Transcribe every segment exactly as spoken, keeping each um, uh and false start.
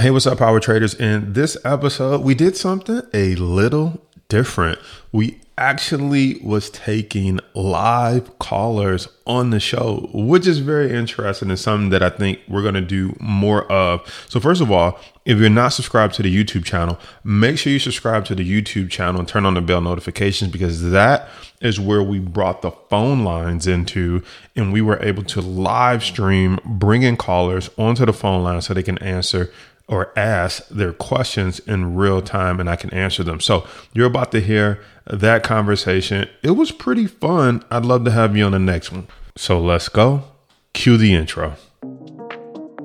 Hey, what's up, Power Traders? In this episode, we did something a little different. We actually was taking live callers on the show, which is very interesting and something that I think we're going to do more of. So first of all, if you're not subscribed to the YouTube channel, make sure you subscribe to the YouTube channel and turn on the bell notifications, because that is where we brought the phone lines into, and we were able to live stream, bring in callers onto the phone line so they can answer or ask their questions in real time and I can answer them. So you're about to hear that conversation. It was pretty fun. I'd love to have you on the next one. So let's go. Cue the intro.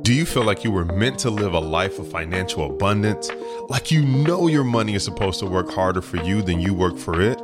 Do you feel like you were meant to live a life of financial abundance? Like you know your money is supposed to work harder for you than you work for it?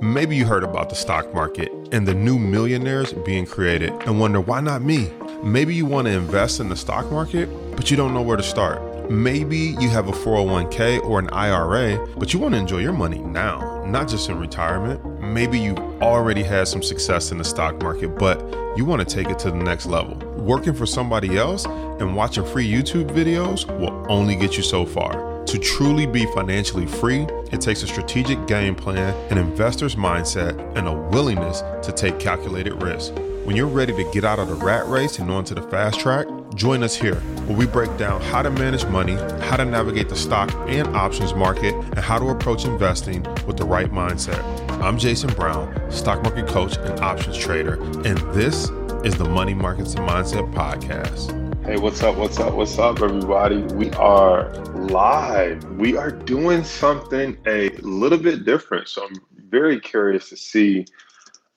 Maybe you heard about the stock market and the new millionaires being created and wonder, why not me? Maybe you want to invest in the stock market, but you don't know where to start. Maybe you have a four oh one k or an I R A, but you want to enjoy your money now, not just in retirement. Maybe you already had some success in the stock market, but you want to take it to the next level. Working for somebody else and watching free YouTube videos will only get you so far. To truly be financially free, it takes a strategic game plan, an investor's mindset, and a willingness to take calculated risks. When you're ready to get out of the rat race and onto the fast track, join us here, where we break down how to manage money, how to navigate the stock and options market, and how to approach investing with the right mindset. I'm Jason Brown, stock market coach and options trader, and this is the Money Markets and Mindset Podcast. Hey, what's up, what's up, what's up, everybody? We are live. We are doing something a little bit different, so I'm very curious to see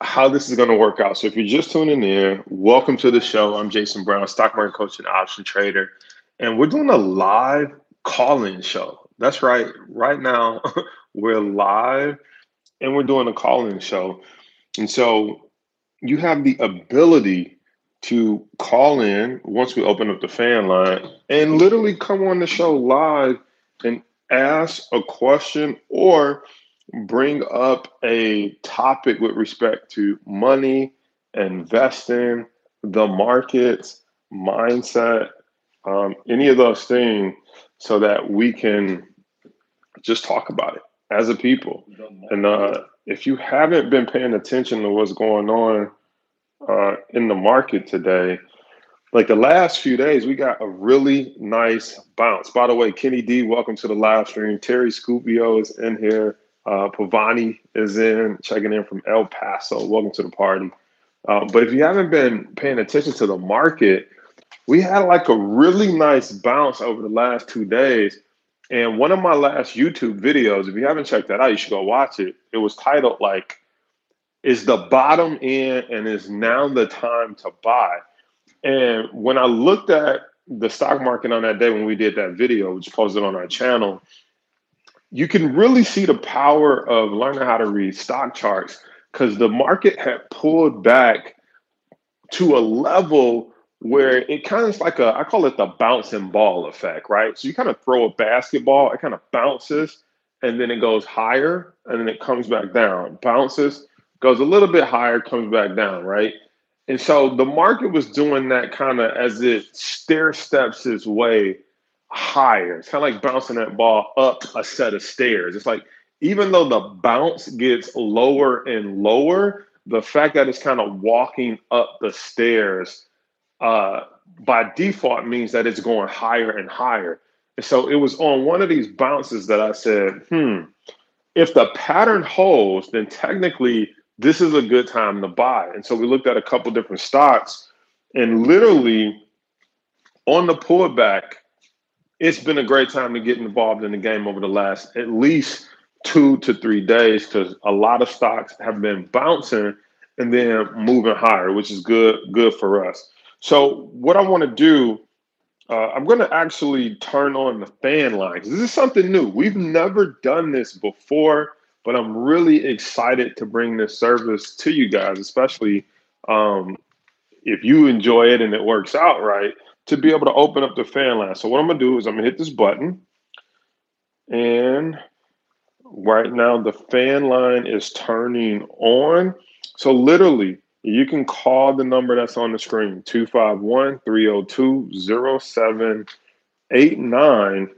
how this is going to work out. So if you're just tuning in, welcome to the show. I'm Jason Brown, stock market coach and option trader, and we're doing a live call-in show. That's right. Right now, we're live, and we're doing a call-in show. And so you have the ability to call in once we open up the fan line and literally come on the show live and ask a question or bring up a topic with respect to money, investing, the markets, mindset, um, any of those things, so that we can just talk about it as a people. And uh, if you haven't been paying attention to what's going on uh, in the market today, like the last few days, we got a really nice bounce. By the way, Kenny D, welcome to the live stream. Terry Scoopio is in here. Uh, Pavani is in, checking in from El Paso. Welcome to the party. Uh, but if you haven't been paying attention to the market, we had like a really nice bounce over the last two days. And one of my last YouTube videos, if you haven't checked that out, you should go watch it. It was titled like, "Is the bottom in and is now the time to buy?" And when I looked at the stock market on that day when we did that video, which posted on our channel, you can really see the power of learning how to read stock charts, because the market had pulled back to a level where it kind of is like a, I call it the bouncing ball effect, right? So you kind of throw a basketball, it kind of bounces, and then it goes higher, and then it comes back down, bounces, goes a little bit higher, comes back down, right? And so the market was doing that kind of as it stair steps its way higher. It's kind of like bouncing that ball up a set of stairs. It's like, even though the bounce gets lower and lower, the fact that it's kind of walking up the stairs uh, by default means that it's going higher and higher. And so it was on one of these bounces that I said, hmm, if the pattern holds, then technically this is a good time to buy. And so we looked at a couple different stocks, and literally on the pullback, it's been a great time to get involved in the game over the last at least two to three days, because a lot of stocks have been bouncing and then moving higher, which is good, good for us. So what I want to do, uh, I'm going to actually turn on the fan lines. This is something new. We've never done this before, but I'm really excited to bring this service to you guys, especially um, if you enjoy it and it works out right, to be able to open up the fan line. So what I'm gonna do is I'm gonna hit this button. And right now the fan line is turning on. So literally you can call the number that's on the screen, two five one, three oh two, oh seven eight eight. eight, nine,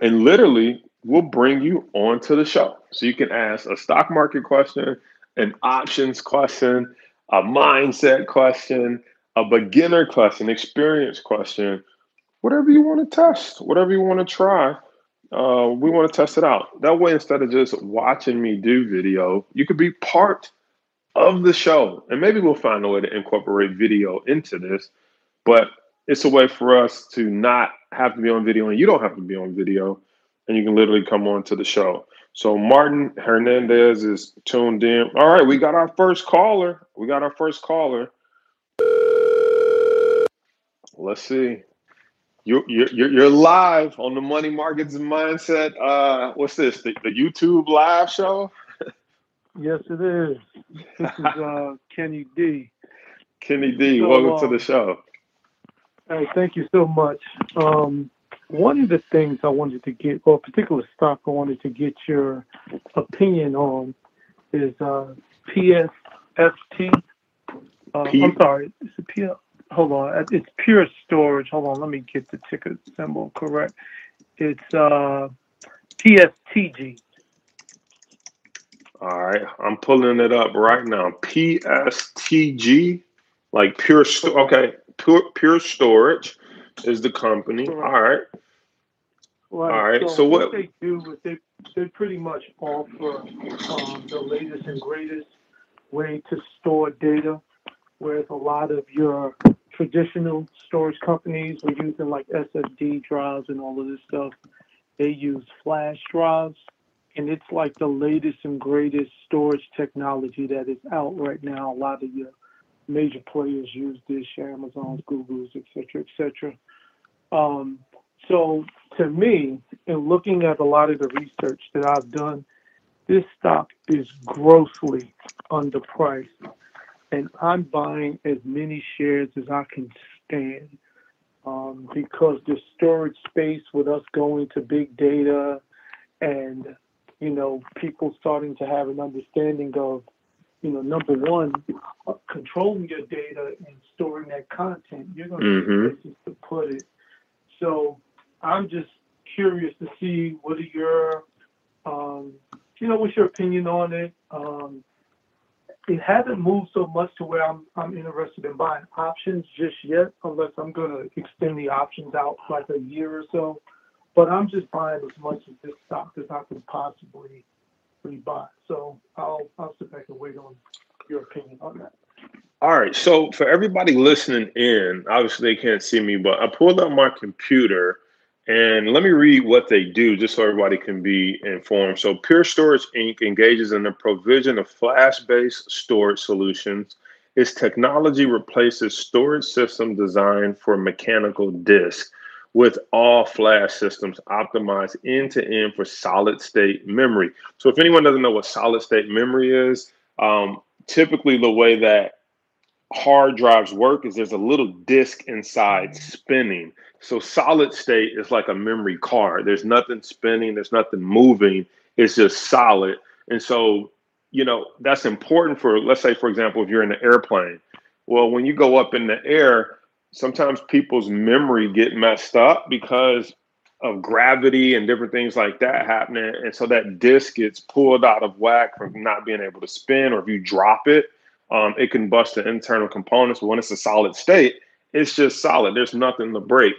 and literally we'll bring you onto the show. So you can ask a stock market question, an options question, a mindset question, a beginner question, experience question, whatever you want to test, whatever you want to try. Uh, we want to test it out. That way, instead of just watching me do video, you could be part of the show. And maybe we'll find a way to incorporate video into this, but it's a way for us to not have to be on video, and you don't have to be on video, and you can literally come on to the show. So Martin Hernandez is tuned in. All right, we got our first caller. We got our first caller. Let's see. You're, you're, you're live on the Money Markets and Mindset. Uh, what's this, the, the YouTube live show? Yes, it is. This is uh, Kenny D. Kenny D, so, welcome uh, to the show. Hey, thank you so much. Um, one of the things I wanted to get, or a particular stock I wanted to get your opinion on is uh, P S F T. Uh, P- I'm sorry, it's a P L. Hold on, it's Pure Storage. Hold on, let me get the ticker symbol correct. It's uh, P S T G. All right, I'm pulling it up right now. P S T G, like Pure Storage. Okay, Pure, Pure Storage is the company. All right. Right. All right. So, so what, what they do is they they pretty much offer um, the latest and greatest way to store data, whereas a lot of your traditional storage companies were using like S S D drives and all of this stuff. They use flash drives, and it's like the latest and greatest storage technology that is out right now. A lot of your major players use this, Amazon's, Google's, et cetera, et cetera. Um, so to me, in looking at a lot of the research that I've done, this stock is grossly underpriced. And I'm buying as many shares as I can stand um, because the storage space with us going to big data and, you know, people starting to have an understanding of, you know, number one, uh, controlling your data and storing that content. You're going to mm-hmm. need places to put it. So I'm just curious to see what are your, um, you know, what's your opinion on it? Um, It hasn't moved so much to where I'm I'm interested in buying options just yet, unless I'm going to extend the options out like a year or so. But I'm just buying as much of this stock as I can possibly buy. So I'll, I'll sit back and wait on your opinion on that. All right. So for everybody listening in, obviously they can't see me, but I pulled up my computer and let me read what they do just so everybody can be informed. So Pure Storage Incorporated engages in the provision of flash-based storage solutions. Its technology replaces storage system designed for mechanical disk, with all flash systems optimized end-to-end for solid-state memory. So if anyone doesn't know what solid-state memory is, um, typically the way that hard drives work is there's a little disk inside spinning. So solid state is like a memory card. There's nothing spinning. There's nothing moving. It's just solid. And so, you know, that's important for, let's say, for example, if you're in an airplane. Well, when you go up in the air, sometimes people's memory get messed up because of gravity and different things like that happening. And so that disk gets pulled out of whack from not being able to spin, or if you drop it, Um, it can bust the internal components. But when it's a solid state, it's just solid. There's nothing to break.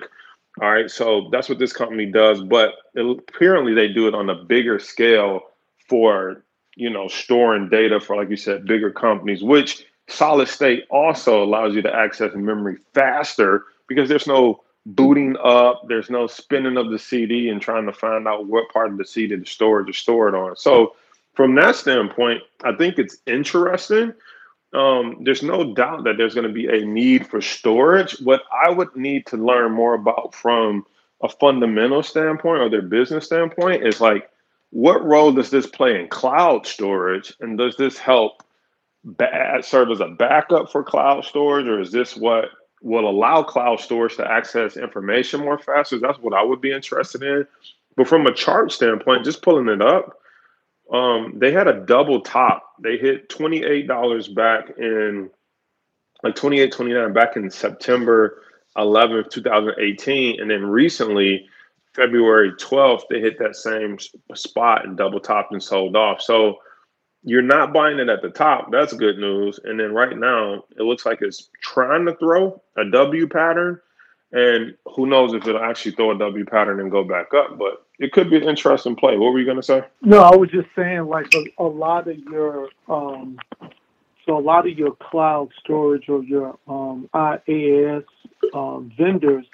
All right. So that's what this company does. But it, apparently they do it on a bigger scale for, you know, storing data for, like you said, bigger companies, which solid state also allows you to access memory faster because there's no booting up. There's no spinning of the C D and trying to find out what part of the C D the storage is stored on. So from that standpoint, I think it's interesting. Um, there's no doubt that there's going to be a need for storage. What I would need to learn more about from a fundamental standpoint or their business standpoint is like, what role does this play in cloud storage? And does this help ba- serve as a backup for cloud storage? Or is this what will allow cloud storage to access information more faster? That's what I would be interested in. But from a chart standpoint, just pulling it up, Um, they had a double top. They hit twenty-eight dollars back in, like twenty-eight, twenty-nine back in September November eleventh, two thousand eighteen. And then recently, February twelfth, they hit that same spot and double topped and sold off. So you're not buying it at the top. That's good news. And then right now, it looks like it's trying to throw a W pattern. And who knows if it'll actually throw a W pattern and go back up. But it could be an interesting play. What were you going to say? No, I was just saying, like, a, a lot of your um, so a lot of your cloud storage or your um, I A S um, vendors,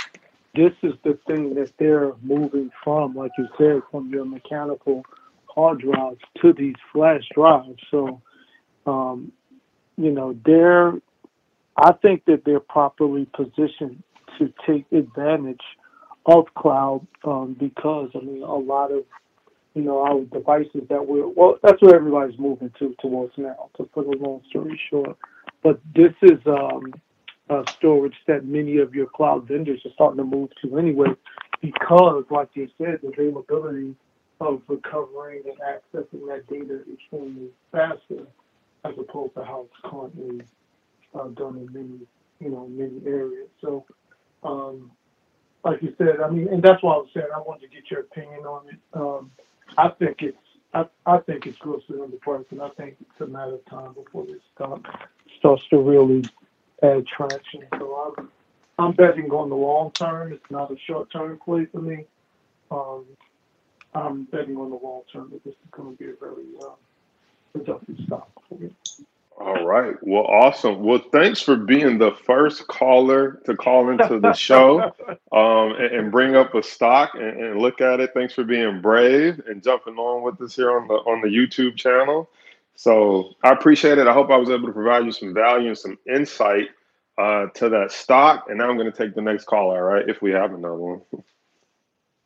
this is the thing that they're moving from, like you said, from your mechanical hard drives to these flash drives. So, um, you know, they're, I think that they're properly positioned to take advantage of cloud um, because, I mean, a lot of, you know, our devices that we're, well, that's what everybody's moving to towards now, to put a long story short. But this is um, a storage that many of your cloud vendors are starting to move to anyway because, like you said, the availability of recovering and accessing that data is extremely faster as opposed to how it's currently uh, done in many, you know, many areas. So, um, like you said, I mean, and that's why I was saying I wanted to get your opinion on it. Um, I think it's, I, I think it's grossly underpriced, and I think it's a matter of time before this stock starts to really add traction. So I'm, I'm betting on the long term. It's not a short term play for me. Um, I'm betting on the long term that this is going to be a very uh, productive stock for me. All right. Well, awesome. Well, thanks for being the first caller to call into the show um, and, and bring up a stock and, and look at it. Thanks for being brave and jumping on with us here on the on the YouTube channel. So I appreciate it. I hope I was able to provide you some value and some insight uh, to that stock. And now I'm going to take the next caller, all right, if we have another one.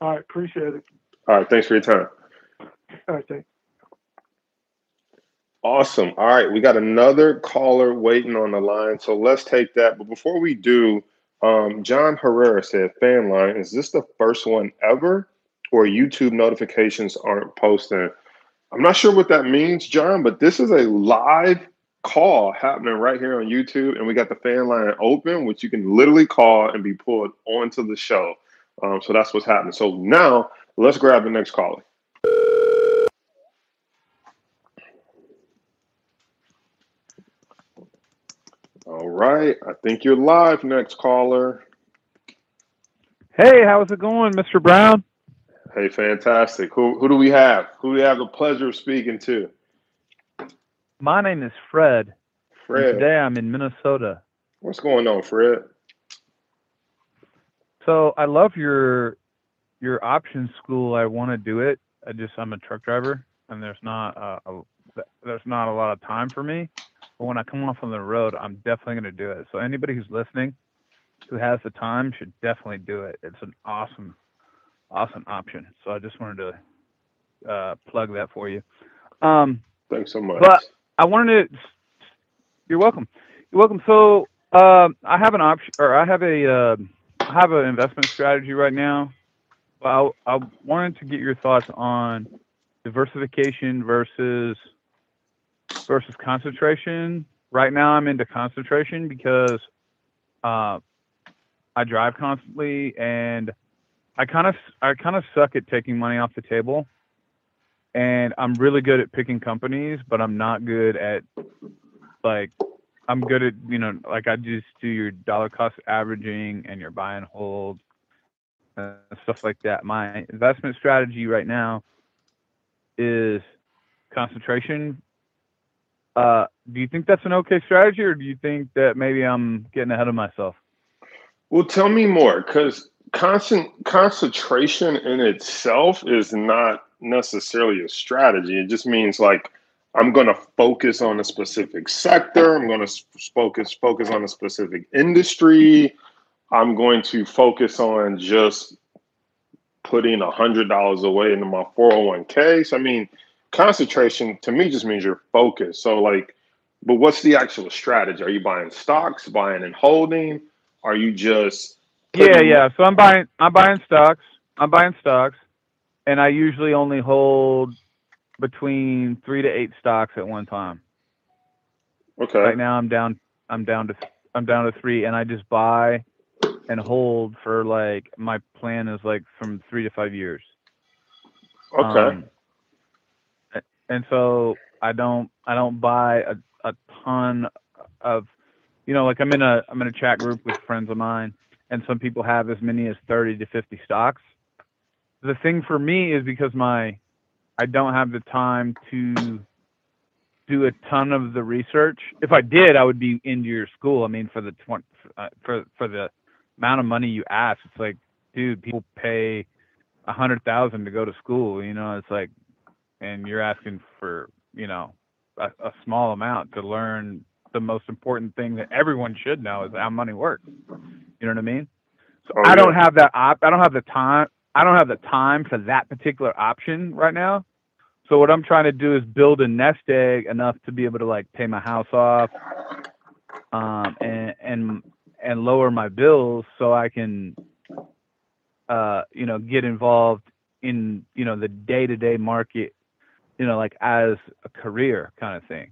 All right. Appreciate it. All right. Thanks for your time. All right. Thanks. Awesome. All right. We got another caller waiting on the line. So let's take that. But before we do, um, John Herrera said, fan line, is this the first one ever or YouTube notifications aren't posting? I'm not sure what that means, John, but this is a live call happening right here on YouTube. And we got the fan line open, which you can literally call and be pulled onto the show. Um, so that's what's happening. So now let's grab the next caller. All right. I think you're live, next caller. Hey, how's it going, Mister Brown? Hey, fantastic. Who who do we have? Who do we have the pleasure of speaking to? My name is Fred. Fred. And today I'm in Minnesota. What's going on, Fred? So I love your your option school. I want to do it. I just I'm a truck driver, and there's not uh, a there's not a lot of time for me. But when I come off on the road, I'm definitely going to do it. So anybody who's listening who has the time should definitely do it. It's an awesome, awesome option. So I just wanted to uh, plug that for you. Um, Thanks so much. But I wanted to, you're welcome. You're welcome. So um, I have an option, or I have a, uh, I have an investment strategy right now. But I, I wanted to get your thoughts on diversification versus versus concentration. Right now I'm into concentration because uh, I drive constantly and I kind of I kind of suck at taking money off the table, and I'm really good at picking companies, but I'm not good at, like, I'm good at, you know, like, I just do your dollar cost averaging and your buy and hold uh, stuff like that. My investment strategy right now is concentration. Uh, do you think that's an okay strategy, or do you think that maybe I'm getting ahead of myself? Well, tell me more, because constant concentration in itself is not necessarily a strategy. It just means, like, I'm going to focus on a specific sector. I'm going to focus focus on a specific industry. I'm going to focus on just putting one hundred dollars away into my four oh one k. So, I mean, concentration to me just means you're focused. So, like, but what's the actual strategy? Are you buying stocks, buying and holding? Are you just yeah, yeah. So I'm buying, I'm buying stocks, I'm buying stocks, and I usually only hold between three to eight stocks at one time. Okay. Right now I'm down, I'm down to, I'm down to three, and I just buy and hold for like, my plan is like from three to five years. Okay. Um, and so I don't, I don't buy a, a ton of, you know, like I'm in a, I'm in a chat group with friends of mine, and some people have as many as thirty to fifty stocks. The thing for me is because my, I don't have the time to do a ton of the research. If I did, I would be into your school. I mean, for the twenty, uh, for for the amount of money you ask, it's like, dude, people pay a hundred thousand to go to school. You know, it's like, and you're asking for, you know, a, a small amount to learn the most important thing that everyone should know is how money works. You know what I mean? So oh, I yeah. don't have that op. I don't have the time. I don't have the time for that particular option right now. So what I'm trying to do is build a nest egg enough to be able to like pay my house off, um, and, and, and lower my bills so I can, uh, you know, get involved in, you know, the day-to-day market, you know, like as a career kind of thing,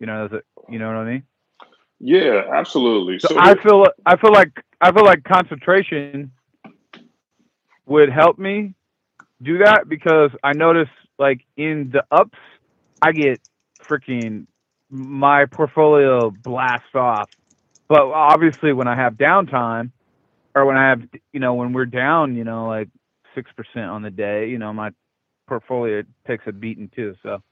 you know, as a, you know what I mean? Yeah, absolutely. So, so I feel, I feel like, I feel like concentration would help me do that, because I notice like in the ups, I get freaking, my portfolio blasts off. But obviously when I have downtime, or when I have, you know, when we're down, you know, like six percent on the day, you know, my portfolio takes a beating too. So.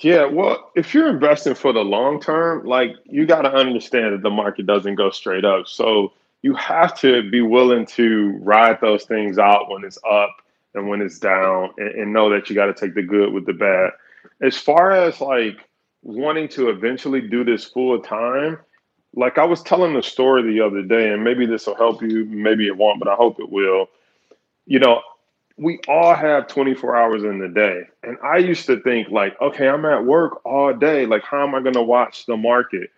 Yeah. Well, if you're investing for the long term, like you got to understand that the market doesn't go straight up. So you have to be willing to ride those things out when it's up and when it's down, and, and know that you got to take the good with the bad. As far as like wanting to eventually do this full time, like I was telling the story the other day, and maybe this will help you, maybe it won't, but I hope it will. You know, we all have twenty-four hours in the day. And I used to think like, okay, I'm at work all day. Like, how am I going to watch the market?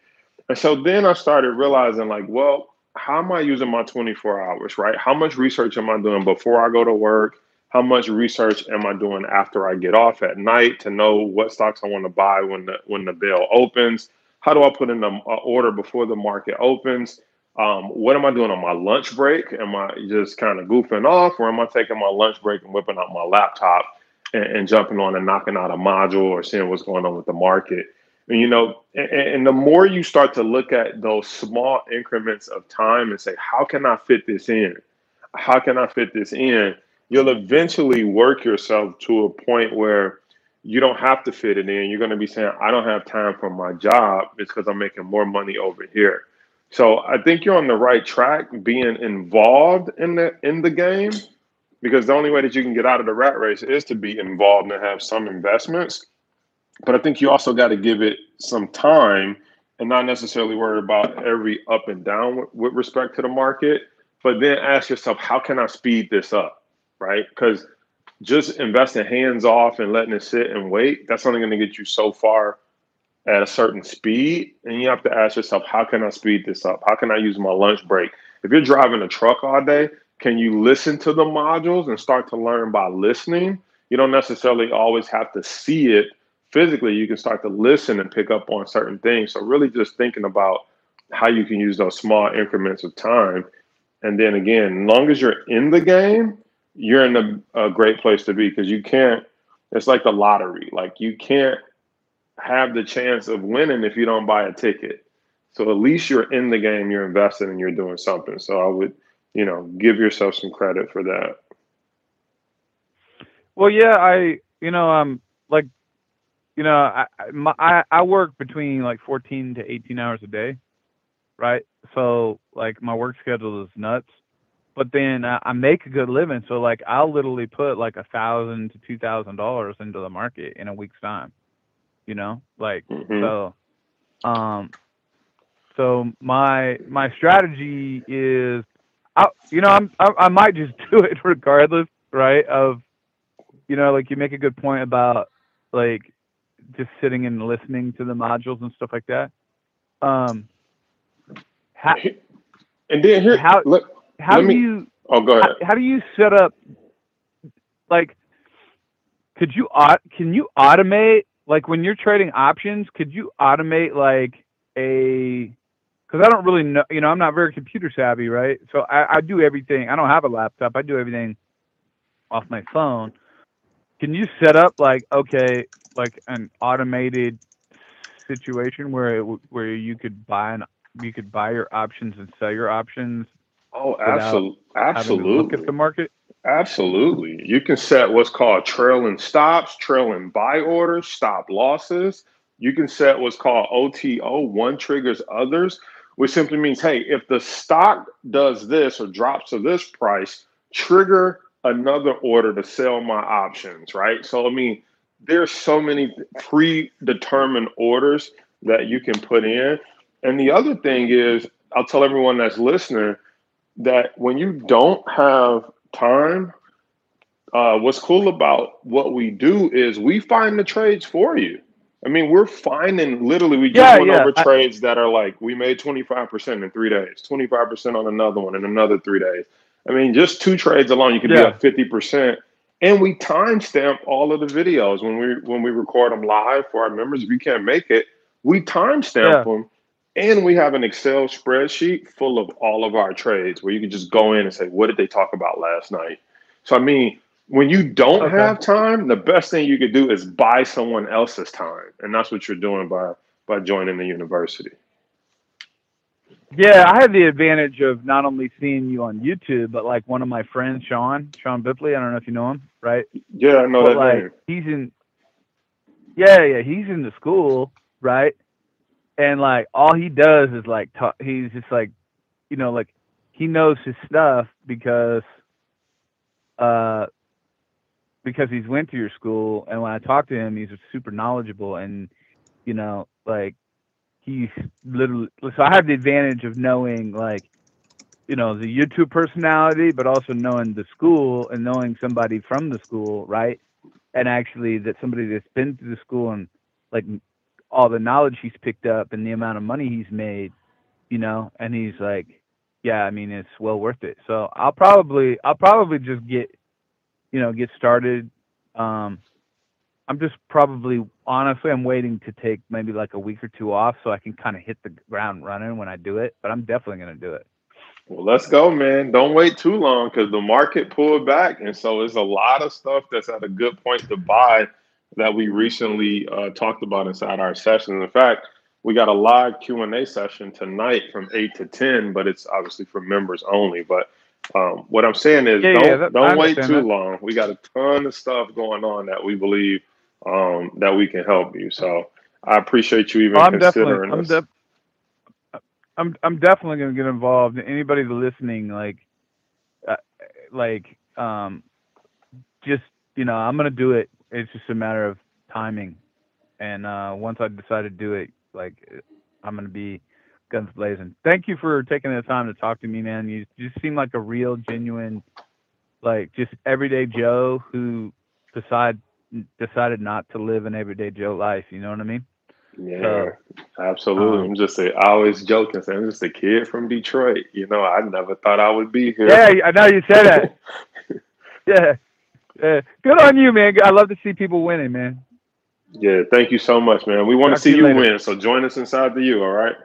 And so then I started realizing like, well, how am I using my twenty-four hours, right? How much research am I doing before I go to work? How much research am I doing after I get off at night to know what stocks I want to buy when the when the bell opens? How do I put in an order before the market opens? Um, what am I doing on my lunch break? Am I just kind of goofing off, or am I taking my lunch break and whipping out my laptop and, and jumping on and knocking out a module or seeing what's going on with the market? And, you know, and, and the more you start to look at those small increments of time and say, how can I fit this in? How can I fit this in? You'll eventually work yourself to a point where you don't have to fit it in. You're going to be saying, I don't have time for my job. It's because I'm making more money over here. So I think you're on the right track being involved in the in the game, because the only way that you can get out of the rat race is to be involved and have some investments. But I think you also got to give it some time and not necessarily worry about every up and down with, with respect to the market. But then ask yourself, how can I speed this up, right? Because just investing hands off and letting it sit and wait, that's only going to get you so far at a certain speed. And you have to ask yourself, how can I speed this up? How can I use my lunch break? If you're driving a truck all day, can you listen to the modules and start to learn by listening? You don't necessarily always have to see it physically. You can start to listen and pick up on certain things. So really just thinking about how you can use those small increments of time. And then again, as long as you're in the game, you're in a, a great place to be, because you can't, it's like the lottery. Like you can't have the chance of winning if you don't buy a ticket. So at least you're in the game, you're invested, and you're doing something. So I would, you know, give yourself some credit for that. Well, yeah, I, you know, um, like, you know, I, my, I I work between like fourteen to eighteen hours a day, right? So like my work schedule is nuts, but then I, I make a good living. So like I'll literally put like a thousand to two thousand dollars into the market in a week's time, you know, like mm-hmm. so. Um, so my my strategy is, I you know I'm I, I might just do it regardless, right? Of, you know, like you make a good point about like just sitting and listening to the modules and stuff like that. Um, how, and then here, how, let, how let do me, you, oh, go ahead. How, how do you set up, like, could you, can you automate, like when you're trading options, could you automate like a because I don't really know, you know, I'm not very computer savvy, right? So I, I do everything. I don't have a laptop. I do everything off my phone. Can you set up like, okay, like an automated situation where it, where you could buy an, you could buy your options and sell your options? Oh, absolutely. Absolutely. Look at the market. Absolutely. You can set what's called trailing stops, trailing buy orders, stop losses. You can set what's called O T O, one triggers others, which simply means, hey, if the stock does this or drops to this price, trigger another order to sell my options, right? So, I mean, there's so many predetermined orders that you can put in. And the other thing is, I'll tell everyone that's listening that when you don't have time, uh, what's cool about what we do is we find the trades for you. I mean, we're finding, literally, we just yeah, went yeah. over I, trades that are like, we made twenty-five percent in three days, twenty-five percent on another one in another three days. I mean, just two trades alone, you could yeah. be at fifty percent. And we timestamp all of the videos when we when we record them live for our members. If you can't make it, we timestamp yeah. them. And we have an Excel spreadsheet full of all of our trades where you can just go in and say, what did they talk about last night? So, I mean, when you don't okay. have time, the best thing you could do is buy someone else's time. And that's what you're doing by by joining the university. Yeah, I had the advantage of not only seeing you on YouTube, but like one of my friends, Sean, Sean Bippley. I don't know if you know him, right? Yeah, I know but that like, name. He's in, yeah, yeah, he's in the school, right? And like all he does is like, talk, he's just like, you know, like he knows his stuff because, uh, because he's went to your school. And when I talk to him, he's super knowledgeable and, you know, like he's literally, so I have the advantage of knowing like, you know, the YouTube personality, but also knowing the school and knowing somebody from the school. Right. And actually that somebody that's been to the school and like all the knowledge he's picked up and the amount of money he's made, you know, and he's like, yeah, I mean, it's well worth it. So I'll probably, I'll probably just get, you know, get started. Um, I'm just probably, honestly, I'm waiting to take maybe like a week or two off so I can kind of hit the ground running when I do it, but I'm definitely going to do it. Well, let's go, man. Don't wait too long because the market pulled back. And so there's a lot of stuff that's at a good point to buy that we recently uh, talked about inside our session. In fact, we got a live Q and A session tonight from eight to ten, but it's obviously for members only. But Um, what I'm saying is yeah, don't, yeah, that, don't wait too that. long. We got a ton of stuff going on that we believe um, that we can help you. So I appreciate you even well, I'm considering I'm, de- I'm I'm definitely going to get involved. Anybody listening, like, uh, like um, just, you know, I'm going to do it. It's just a matter of timing. And uh, once I decide to do it, like I'm going to be guns blazing. Thank you for taking the time to talk to me, man. You just seem like a real, genuine, like just everyday Joe who decide, decided not to live an everyday Joe life. You know what I mean? Yeah, so, absolutely. Um, I'm just a, I always joke and say, I'm just a kid from Detroit. You know, I never thought I would be here. Yeah, I know you said that. yeah. yeah. Good on you, man. I love to see people winning, man. Yeah, thank you so much, man. We want talk to see to you, you win, so join us inside the U, all right?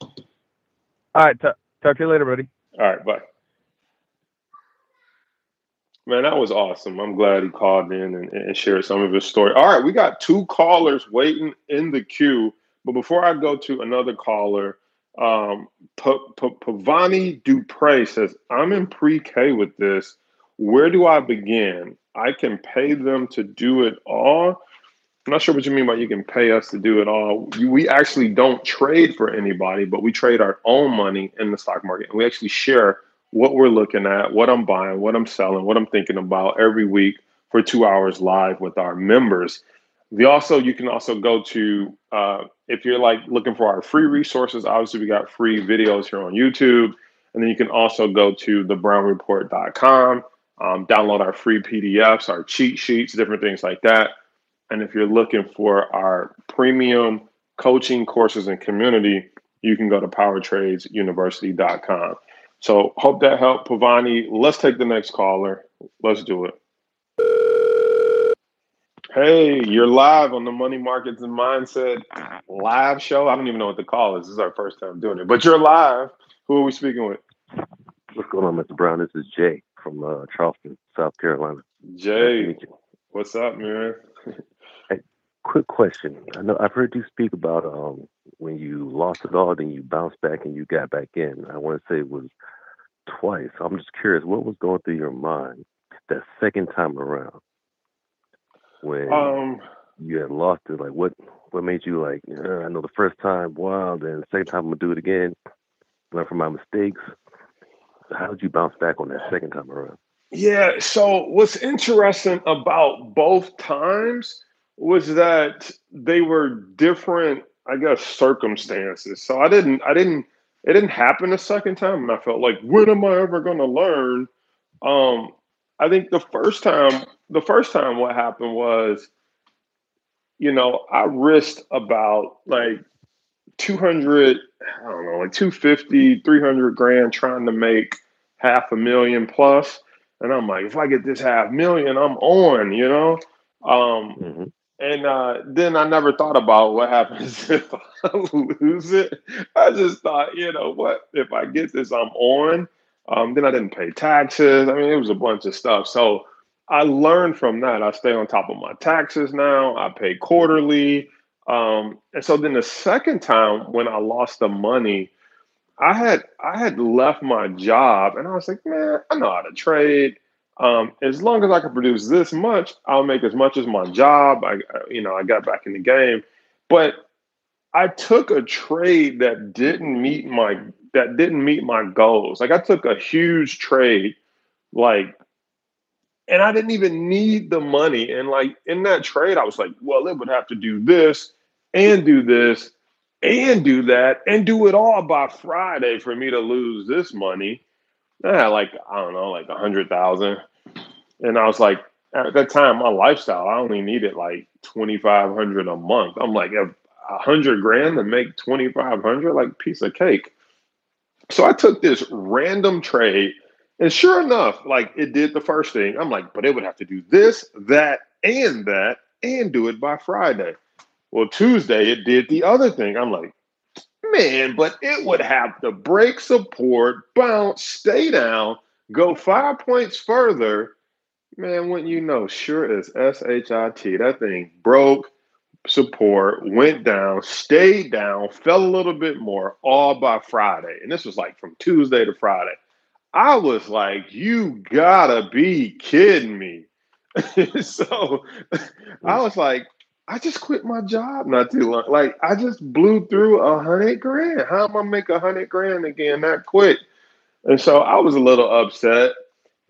All right, t- talk to you later, buddy. All right, bye. Man, that was awesome. I'm glad he called in and, and shared some of his story. All right, we got two callers waiting in the queue. But before I go to another caller, um, P- P- Pavani Dupre says, I'm in pre-K with this. Where do I begin? I can pay them to do it all. I'm not sure what you mean by you can pay us to do it all. We actually don't trade for anybody, but we trade our own money in the stock market. And we actually share what we're looking at, what I'm buying, what I'm selling, what I'm thinking about every week for two hours live with our members. We also, you can also go to, uh, if you're like looking for our free resources, obviously we got free videos here on YouTube. And then you can also go to the brown report dot com, um, download our free P D Fs, our cheat sheets, different things like that. And if you're looking for our premium coaching courses and community, you can go to power trades university dot com. So hope that helped, Pavani. Let's take the next caller. Let's do it. Hey, you're live on the Money Markets and Mindset live show. I don't even know what the call is. This is our first time doing it, but you're live. Who are we speaking with? What's going on, Mister Brown? This is Jay from uh, Charleston, South Carolina. Jay, what's up, man? Hey, quick question. I know I've heard you speak about um, when you lost it all, then you bounced back and you got back in. I want to say it was twice. I'm just curious, what was going through your mind that second time around? When um, you had lost it, like what, what made you like, uh, I know the first time, wow, then the second time I'm going to do it again, learn from my mistakes. How did you bounce back on that second time around? Yeah, so what's interesting about both times was that they were different, I guess, circumstances. So I didn't, I didn't, it didn't happen the second time. And I felt like, when am I ever going to learn? Um, I think the first time, the first time what happened was, you know, I risked about like two hundred, I don't know, like two fifty, three hundred grand trying to make half a million plus. And I'm like, if I get this half million, I'm on, you know? Um, mm-hmm. And uh, then I never thought about what happens if I lose it. I just thought, you know what, if I get this, I'm on. Um, then I didn't pay taxes. I mean, it was a bunch of stuff. So I learned from that. I stay on top of my taxes now. I pay quarterly. Um, and so then the second time when I lost the money, I had I had left my job and I was like, man, I know how to trade. Um, as long as I can produce this much, I'll make as much as my job. I, you know, I got back in the game. But I took a trade that didn't meet my that didn't meet my goals. Like I took a huge trade, like, and I didn't even need the money. And like in that trade, I was like, well, it would have to do this and do this and do that and do it all by Friday for me to lose this money. And I had like, I don't know, like a hundred thousand. And I was like, at that time, my lifestyle, I only needed like twenty-five hundred a month. I'm like, a hundred grand to make twenty-five hundred, like piece of cake. So I took this random trade, and sure enough, like it did the first thing. I'm like, but it would have to do this, that, and that, and do it by Friday. Well, Tuesday, it did the other thing. I'm like, man, but it would have to break support, bounce, stay down, go five points further. Man, wouldn't you know, sure as S H I T, that thing broke support, went down, stayed down, fell a little bit more, all by Friday. And this was like from Tuesday to Friday. I was like, you gotta be kidding me. So I was like, I just quit my job not too long. Like I just blew through a hundred grand. How am I make a hundred grand again that quick? And so I was a little upset.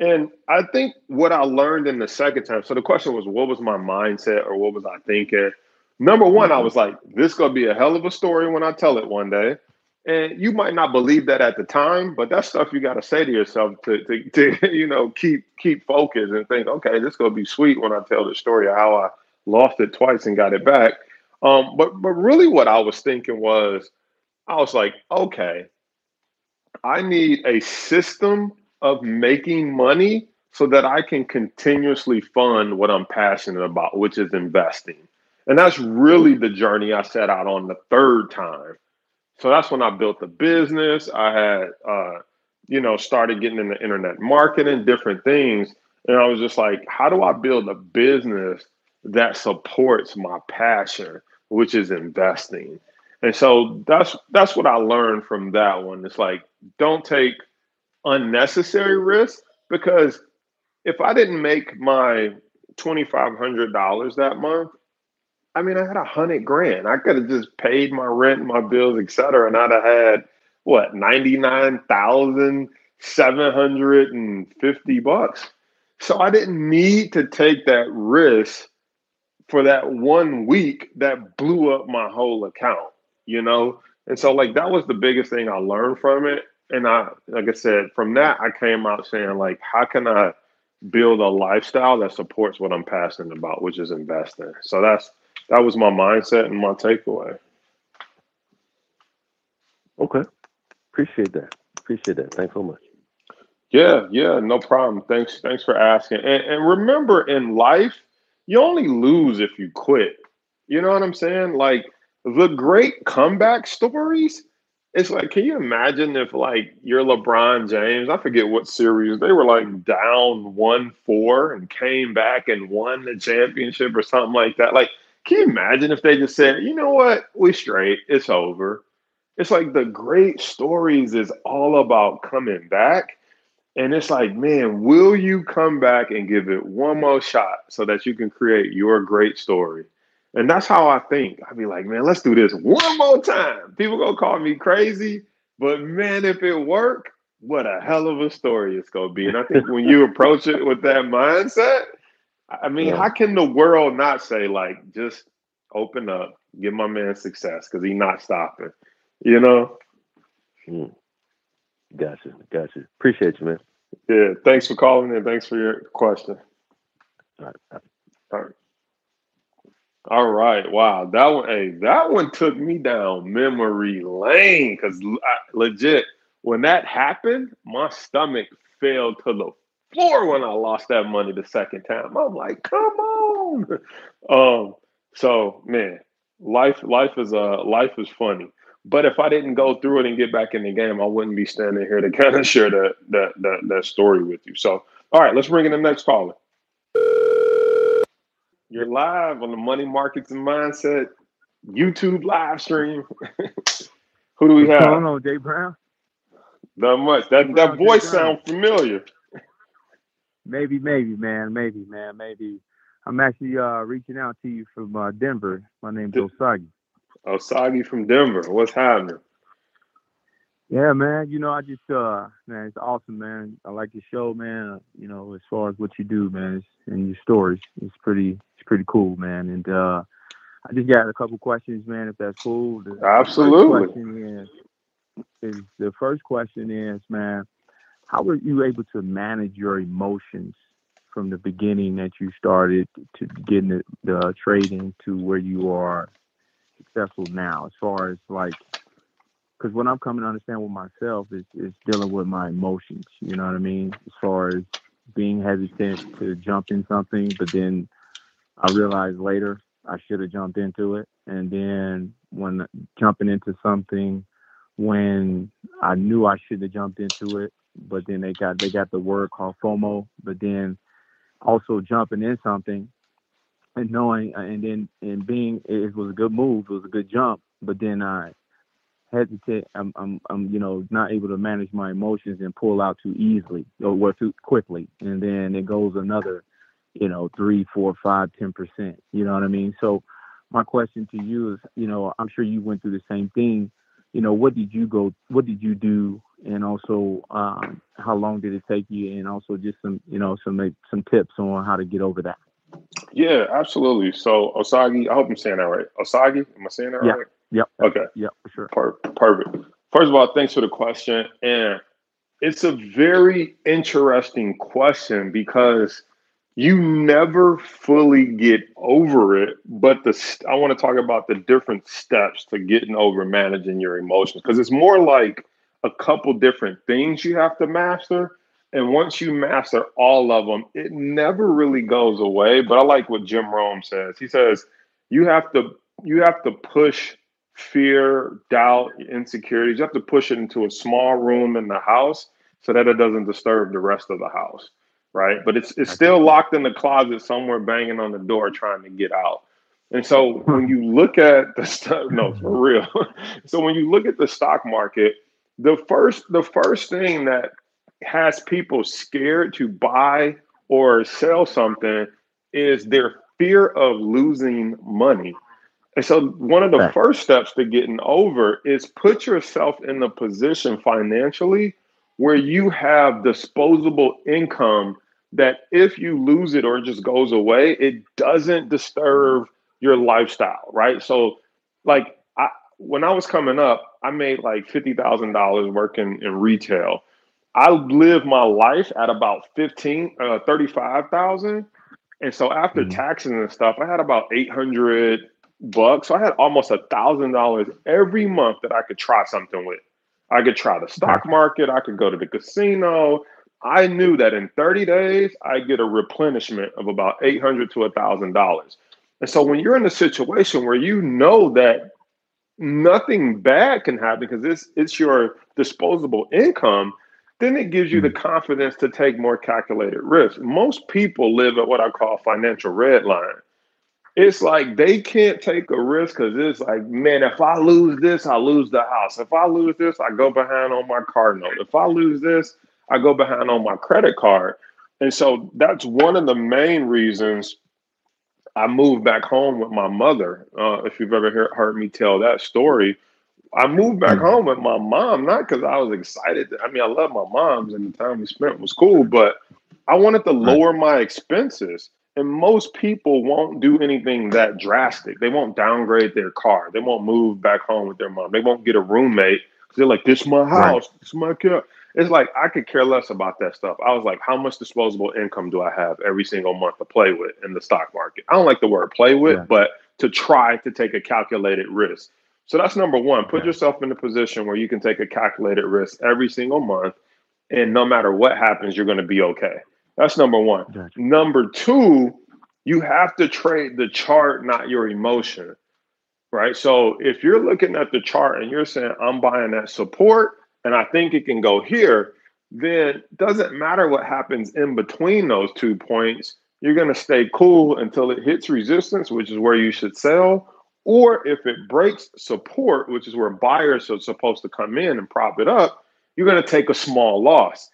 And I think what I learned in the second time, so the question was, what was my mindset or what was I thinking? Number one, I was like, this is going to be a hell of a story when I tell it one day. And you might not believe that at the time, but that's stuff you got to say to yourself to, to, to, you know, keep keep focus and think, okay, this is going to be sweet when I tell the story of how I lost it twice and got it back. Um, but, but really what I was thinking was, I was like, okay, I need a system of making money so that I can continuously fund what I'm passionate about, which is investing. And that's really the journey I set out on the third time. So that's when I built the business. I had, uh, you know, started getting into internet marketing, different things. And I was just like, how do I build a business that supports my passion, which is investing? And so that's that's what I learned from that one. It's like, don't take unnecessary risk, because if I didn't make my twenty-five hundred dollars that month, I mean, I had a hundred grand. I could have just paid my rent, my bills, et cetera. And I'd have had what, ninety-nine thousand seven hundred fifty bucks. So I didn't need to take that risk for that one week that blew up my whole account, you know? And so like, that was the biggest thing I learned from it. And I, like I said, from that, I came out saying like, how can I build a lifestyle that supports what I'm passionate about, which is investing? So that's, that was my mindset and my takeaway. Okay. Appreciate that. Appreciate that. Thanks so much. Yeah. Yeah. No problem. Thanks. Thanks for asking. And, and remember in life, you only lose if you quit. You know what I'm saying? Like, the great comeback stories, it's like, can you imagine if, like, you're LeBron James? I forget what series. They were, like, down one four and came back and won the championship or something like that. Like, can you imagine if they just said, you know what, we straight, it's over. It's like the great stories is all about coming back. And it's like, man, will you come back and give it one more shot so that you can create your great story? And that's how I think. I'd be like, man, let's do this one more time. People gonna call me crazy, but man, if it worked, what a hell of a story it's gonna be. And I think when you approach it with that mindset, I mean, yeah. how can the world not say, like, just open up, give my man success, because he's not stopping, you know? Mm. Gotcha, gotcha. Appreciate you, man. Yeah, thanks for calling in. Thanks for your question. All right. All right. All right. Wow. That one, hey, that one took me down memory lane, because legit, when that happened, my stomach fell to the floor when I lost that money the second time. I'm like, come on. Um, so man, life, life is uh life is funny. But if I didn't go through it and get back in the game, I wouldn't be standing here to kind of share that that that, that story with you. So all right, let's bring in the next caller. You're live on the Money Markets and Mindset YouTube live stream. Who do we have? I don't know, Jay Brown. Not much. That Jay that Brown, voice sounds familiar. Maybe, maybe, man. Maybe, man. Maybe. I'm actually uh, reaching out to you from uh, Denver. My name's D- Osagi. Osagi from Denver. What's happening? Yeah, man. You know, I just, uh, man, it's awesome, man. I like your show, man. You know, as far as what you do, man, it's, and your stories, it's pretty, it's pretty cool, man. And uh, I just got a couple questions, man, if that's cool. The, Absolutely. The first question is, is, the first question is, man, how were you able to manage your emotions from the beginning that you started to getting the, the trading to where you are successful now, as far as like, because what I'm coming to understand with myself is, is dealing with my emotions, you know what I mean? As far as being hesitant to jump in something, but then I realized later I should have jumped into it. And then when jumping into something when I knew I should have jumped into it, but then they got they got the word called FOMO, but then also jumping in something and knowing and then and being, it was a good move, it was a good jump, but then I hesitate, I'm, I'm, I'm, you know, not able to manage my emotions and pull out too easily or too quickly. And then it goes another, you know, three, four, five, ten percent, you know what I mean? So my question to you is, you know, I'm sure you went through the same thing. You know, what did you go, what did you do? And also, um, how long did it take you? And also just some, you know, some, some tips on how to get over that. Yeah, absolutely. So Osagi, I hope I'm saying that right. Osagi, am I saying that yeah. right? Yep. Okay. Yeah, for sure. Per- perfect. First of all, thanks for the question. And it's a very interesting question because you never fully get over it. But the st- I want to talk about the different steps to getting over managing your emotions, because it's more like a couple different things you have to master. And once you master all of them, it never really goes away. But I like what Jim Rome says. He says, you have to you have to push fear, doubt, insecurities. You have to push it into a small room in the house so that it doesn't disturb the rest of the house, right? But it's it's still locked in the closet somewhere, banging on the door, trying to get out. And so when you look at the stuff, no, for real. So when you look at the stock market, the first the first thing that has people scared to buy or sell something is their fear of losing money. And so one of the first steps to getting over is put yourself in the position financially where you have disposable income that if you lose it or it just goes away, it doesn't disturb your lifestyle, right? So like I, when I was coming up, I made like fifty thousand dollars working in retail. I lived my life at about fifteen, uh, thirty-five thousand. And so after mm-hmm. taxes and stuff, I had about eight hundred bucks. So I had almost a thousand dollars every month that I could try something with. I could try the stock market. I could go to the casino. I knew that in thirty days, I get a replenishment of about eight hundred dollars to one thousand dollars. And so when you're in a situation where you know that nothing bad can happen because it's, it's your disposable income, then it gives you the confidence to take more calculated risks. Most people live at what I call financial red line. It's like they can't take a risk because it's like, man, if I lose this, I lose the house. If I lose this, I go behind on my car note. If I lose this, I go behind on my credit card. And so that's one of the main reasons I moved back home with my mother. Uh, if you've ever hear, heard me tell that story, I moved back home with my mom, not because I was excited. I mean, I love my moms and the time we spent was cool, but I wanted to lower my expenses. And most people won't do anything that drastic. They won't downgrade their car. They won't move back home with their mom. They won't get a roommate because they're like, this is my house. Right. This is my car. It's like, I could care less about that stuff. I was like, how much disposable income do I have every single month to play with in the stock market? I don't like the word play with, right. but to try to take a calculated risk. So that's number one. Put right. yourself in a position where you can take a calculated risk every single month. And no matter what happens, you're going to be okay. That's number one. Right. Number two, you have to trade the chart, not your emotion, right? So if you're looking at the chart and you're saying, I'm buying that support, and I think it can go here, then it doesn't matter what happens in between those two points. You're going to stay cool until it hits resistance, which is where you should sell. Or if it breaks support, which is where buyers are supposed to come in and prop it up, you're going to take a small loss.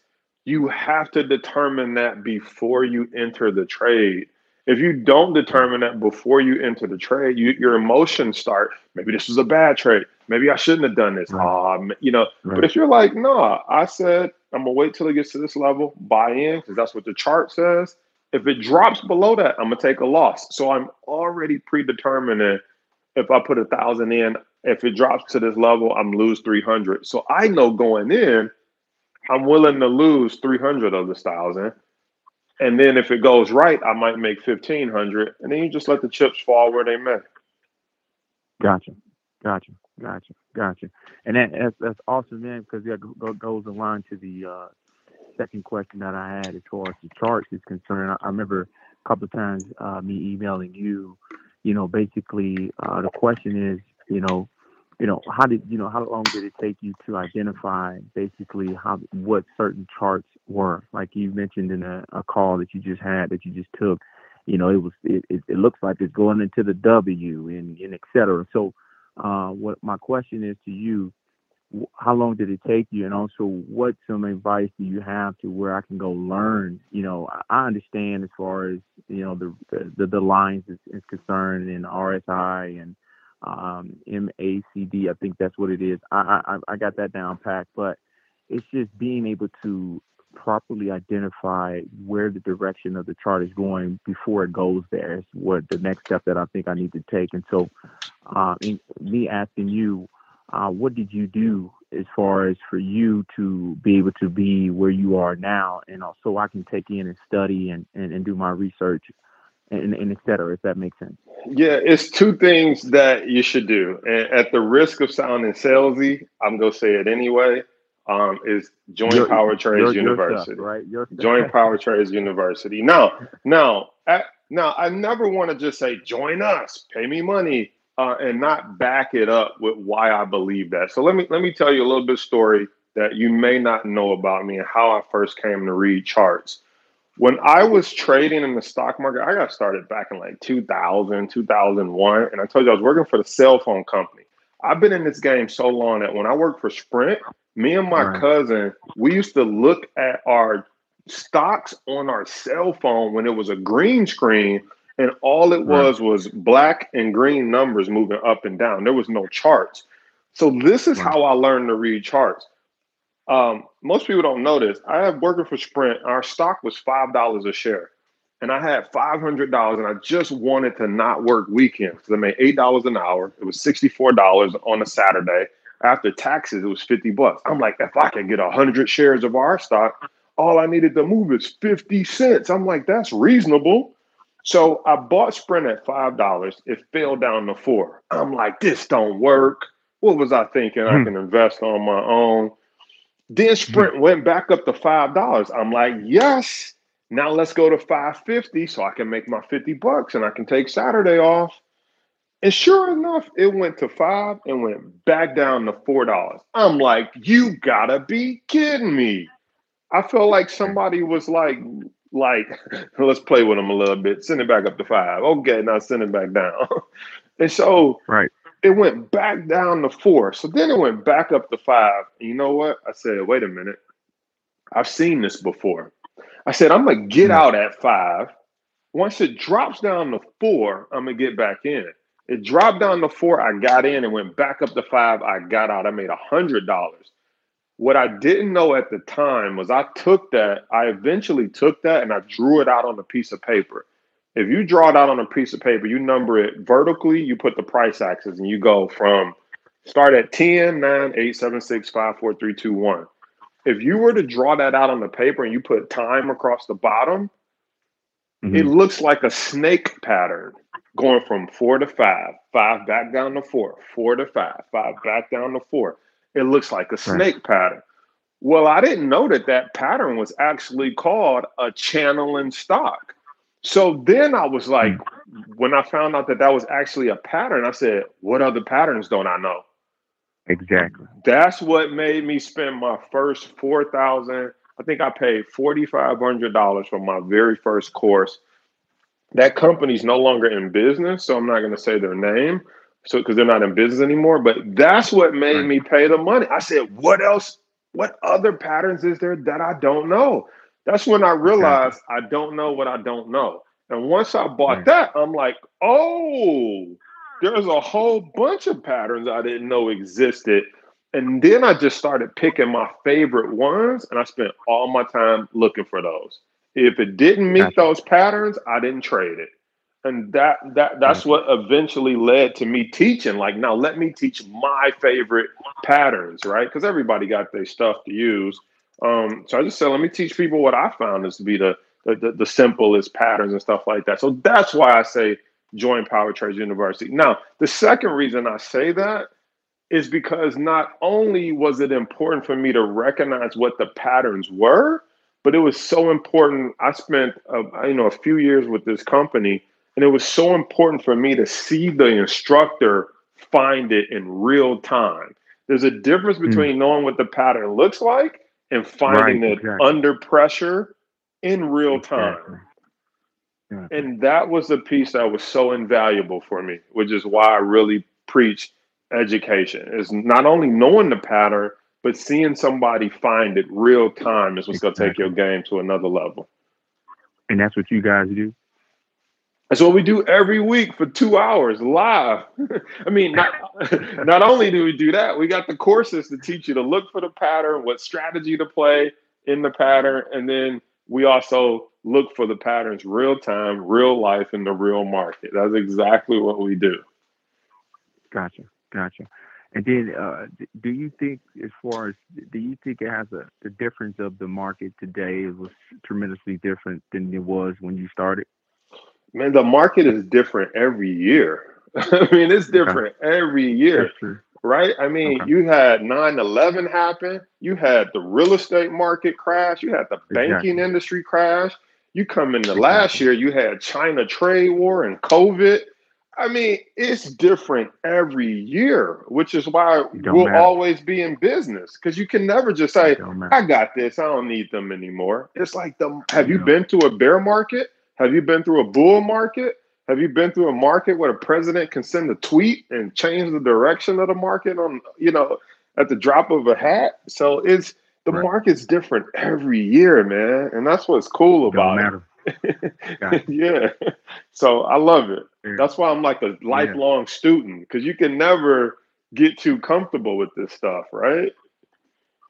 You have to determine that before you enter the trade. If you don't determine that before you enter the trade, you, your emotions start, maybe this was a bad trade. Maybe I shouldn't have done this. Right. Um, you know, right. But if you're like, no, nah, I said, I'm gonna wait till it gets to this level, buy in, because that's what the chart says. If it drops below that, I'm gonna take a loss. So I'm already predetermining if I put a thousand in, if it drops to this level, I'm lose three hundred. So I know going in, I'm willing to lose three hundred of this thousand. And then if it goes right, I might make fifteen hundred, and then you just let the chips fall where they may. Gotcha, gotcha, gotcha, gotcha. And that, that's, that's awesome, man, because that yeah, goes along to the uh, second question that I had as far as the charts is concerned. I, I remember a couple of times uh, me emailing you, you know, basically uh, the question is, you know, you know, how did, you know, how long did it take you to identify basically how, what certain charts were? Like you mentioned in a, a call that you just had, that you just took, you know, it was, it, it, it looks like it's going into the W and, and et cetera. So uh, what my question is to you, how long did it take you? And also what some advice do you have to where I can go learn? You know, I understand as far as, you know, the, the, the lines is, is concerned and R S I and, um M A C D, I think that's what it is. I, I I got that down packed, but it's just being able to properly identify where the direction of the chart is going before it goes there is what the next step that I think I need to take. And so uh, in, me asking you, uh, what did you do as far as for you to be able to be where you are now, and also I can take in and study and, and, and do my research And, and et cetera, if that makes sense. Yeah, it's two things that you should do. And at the risk of sounding salesy, I'm going to say it anyway, um, is join your, Power Trades University. Stuff, right? Join Power Trades University. Now, now, I, now, I never want to just say, join us, pay me money, uh, and not back it up with why I believe that. So let me let me tell you a little bit story that you may not know about me and how I first came to read charts. When I was trading in the stock market, I got started back in like two thousand, two thousand one. And I told you I was working for the cell phone company. I've been in this game so long that when I worked for Sprint, me and my right. cousin, we used to look at our stocks on our cell phone when it was a green screen. And all it was right. was black and green numbers moving up and down. There was no charts. So this is right. how I learned to read charts. Um, most people don't know this. I have working for Sprint. Our stock was five dollars a share and I had five hundred dollars and I just wanted to not work weekends because I made eight dollars an hour. It was sixty-four dollars on a Saturday. After taxes, it was fifty bucks. I'm like, if I could get a hundred shares of our stock, all I needed to move is fifty cents. I'm like, that's reasonable. So I bought Sprint at five dollars. It fell down to four. I'm like, this don't work. What was I thinking? Hmm. I can invest on my own. Then Sprint went back up to five dollars. I'm like, yes, now let's go to five fifty so I can make my fifty bucks and I can take Saturday off. And sure enough, it went to five and went back down to four dollars. I'm like, you gotta be kidding me. I felt like somebody was like, like, let's play with them a little bit. Send it back up to five. Okay, now send it back down. And so right. It went back down to four. So then it went back up to five. And you know what? I said, wait a minute. I've seen this before. I said, I'm going to get out at five. Once it drops down to four, I'm going to get back in. It dropped down to four. I got in and went back up to five. I got out. I made one hundred dollars. What I didn't know at the time was I took that. I eventually took that and I drew it out on a piece of paper. If you draw it out on a piece of paper, you number it vertically, you put the price axis, and you go from start at ten, nine, eight, seven, six, five, four, three, two, one. If you were to draw that out on the paper and you put time across the bottom, mm-hmm. It looks like a snake pattern going from four to five, five back down to four, four to five, five back down to four. It looks like a snake right. pattern. Well, I didn't know that that pattern was actually called a channeling stock. So then I was like, when I found out that that was actually a pattern, I said, what other patterns don't I know? Exactly. That's what made me spend my first four thousand dollars. I think I paid four thousand five hundred dollars for my very first course. That company's no longer in business, so I'm not going to say their name so because they're not in business anymore. But that's what made right. me pay the money. I said, what else? What other patterns is there that I don't know? That's when I realized I don't know what I don't know. And once I bought that, I'm like, oh, there's a whole bunch of patterns I didn't know existed. And then I just started picking my favorite ones, and I spent all my time looking for those. If it didn't meet those patterns, I didn't trade it. And that that that's what eventually led to me teaching. Like, now let me teach my favorite patterns, right? Because everybody got their stuff to use. Um, so I just said, let me teach people what I found is to be the, the, the simplest patterns and stuff like that. So that's why I say join Power Trades University. Now, the second reason I say that is because not only was it important for me to recognize what the patterns were, but it was so important. I spent a, you know, a few years with this company, and it was so important for me to see the instructor find it in real time. There's a difference between mm. knowing what the pattern looks like and finding right, it exactly. under pressure in real exactly. time. Yeah. And that was the piece that was so invaluable for me, which is why I really preach education. It's not only knowing the pattern, but seeing somebody find it real time is what's exactly. going to take your game to another level. And that's what you guys do? That's what we do every week for two hours live. I mean, not, not only do we do that, we got the courses to teach you to look for the pattern, what strategy to play in the pattern. And then we also look for the patterns real time, real life in the real market. That's exactly what we do. Gotcha. Gotcha. And then uh, do you think as far as, do you think it has a, the difference of the market today was tremendously different than it was when you started? Man, the market is different every year. I mean, it's different okay. every year, right? I mean, okay. you had nine eleven happen. You had the real estate market crash. You had the banking exactly. industry crash. You come into exactly. last year, you had China trade war and COVID. I mean, it's different every year, which is why we'll matter. always be in business, because you can never just say, I got this. I don't need them anymore. It's like, the, have you been to a bear market? Have you been through a bull market? Have you been through a market where the president can send a tweet and change the direction of the market on, you know, at the drop of a hat? So it's the right. market's different every year, man. And that's what's cool about it. yeah. So I love it. Yeah. That's why I'm like a lifelong yeah. student, because you can never get too comfortable with this stuff, right?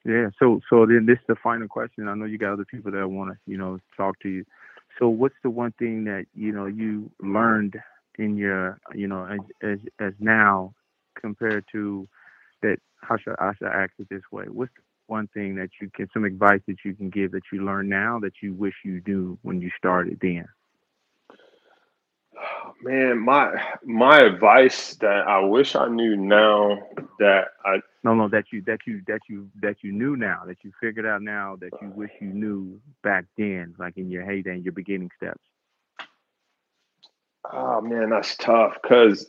Yeah. So so then this is the final question. I know you got other people that want to, you know, talk to you. So what's the one thing that, you know, you learned in your, you know, as as, as now compared to that, how should I should ask it this way? What's the one thing that you can, some advice that you can give that you learn now that you wish you knew when you started then? Oh, Man, my my advice that I wish I knew now that I no no that you that you that you that you knew now that you figured out now that you wish you knew back then, like in your heyday, in your beginning steps. Oh man, that's tough because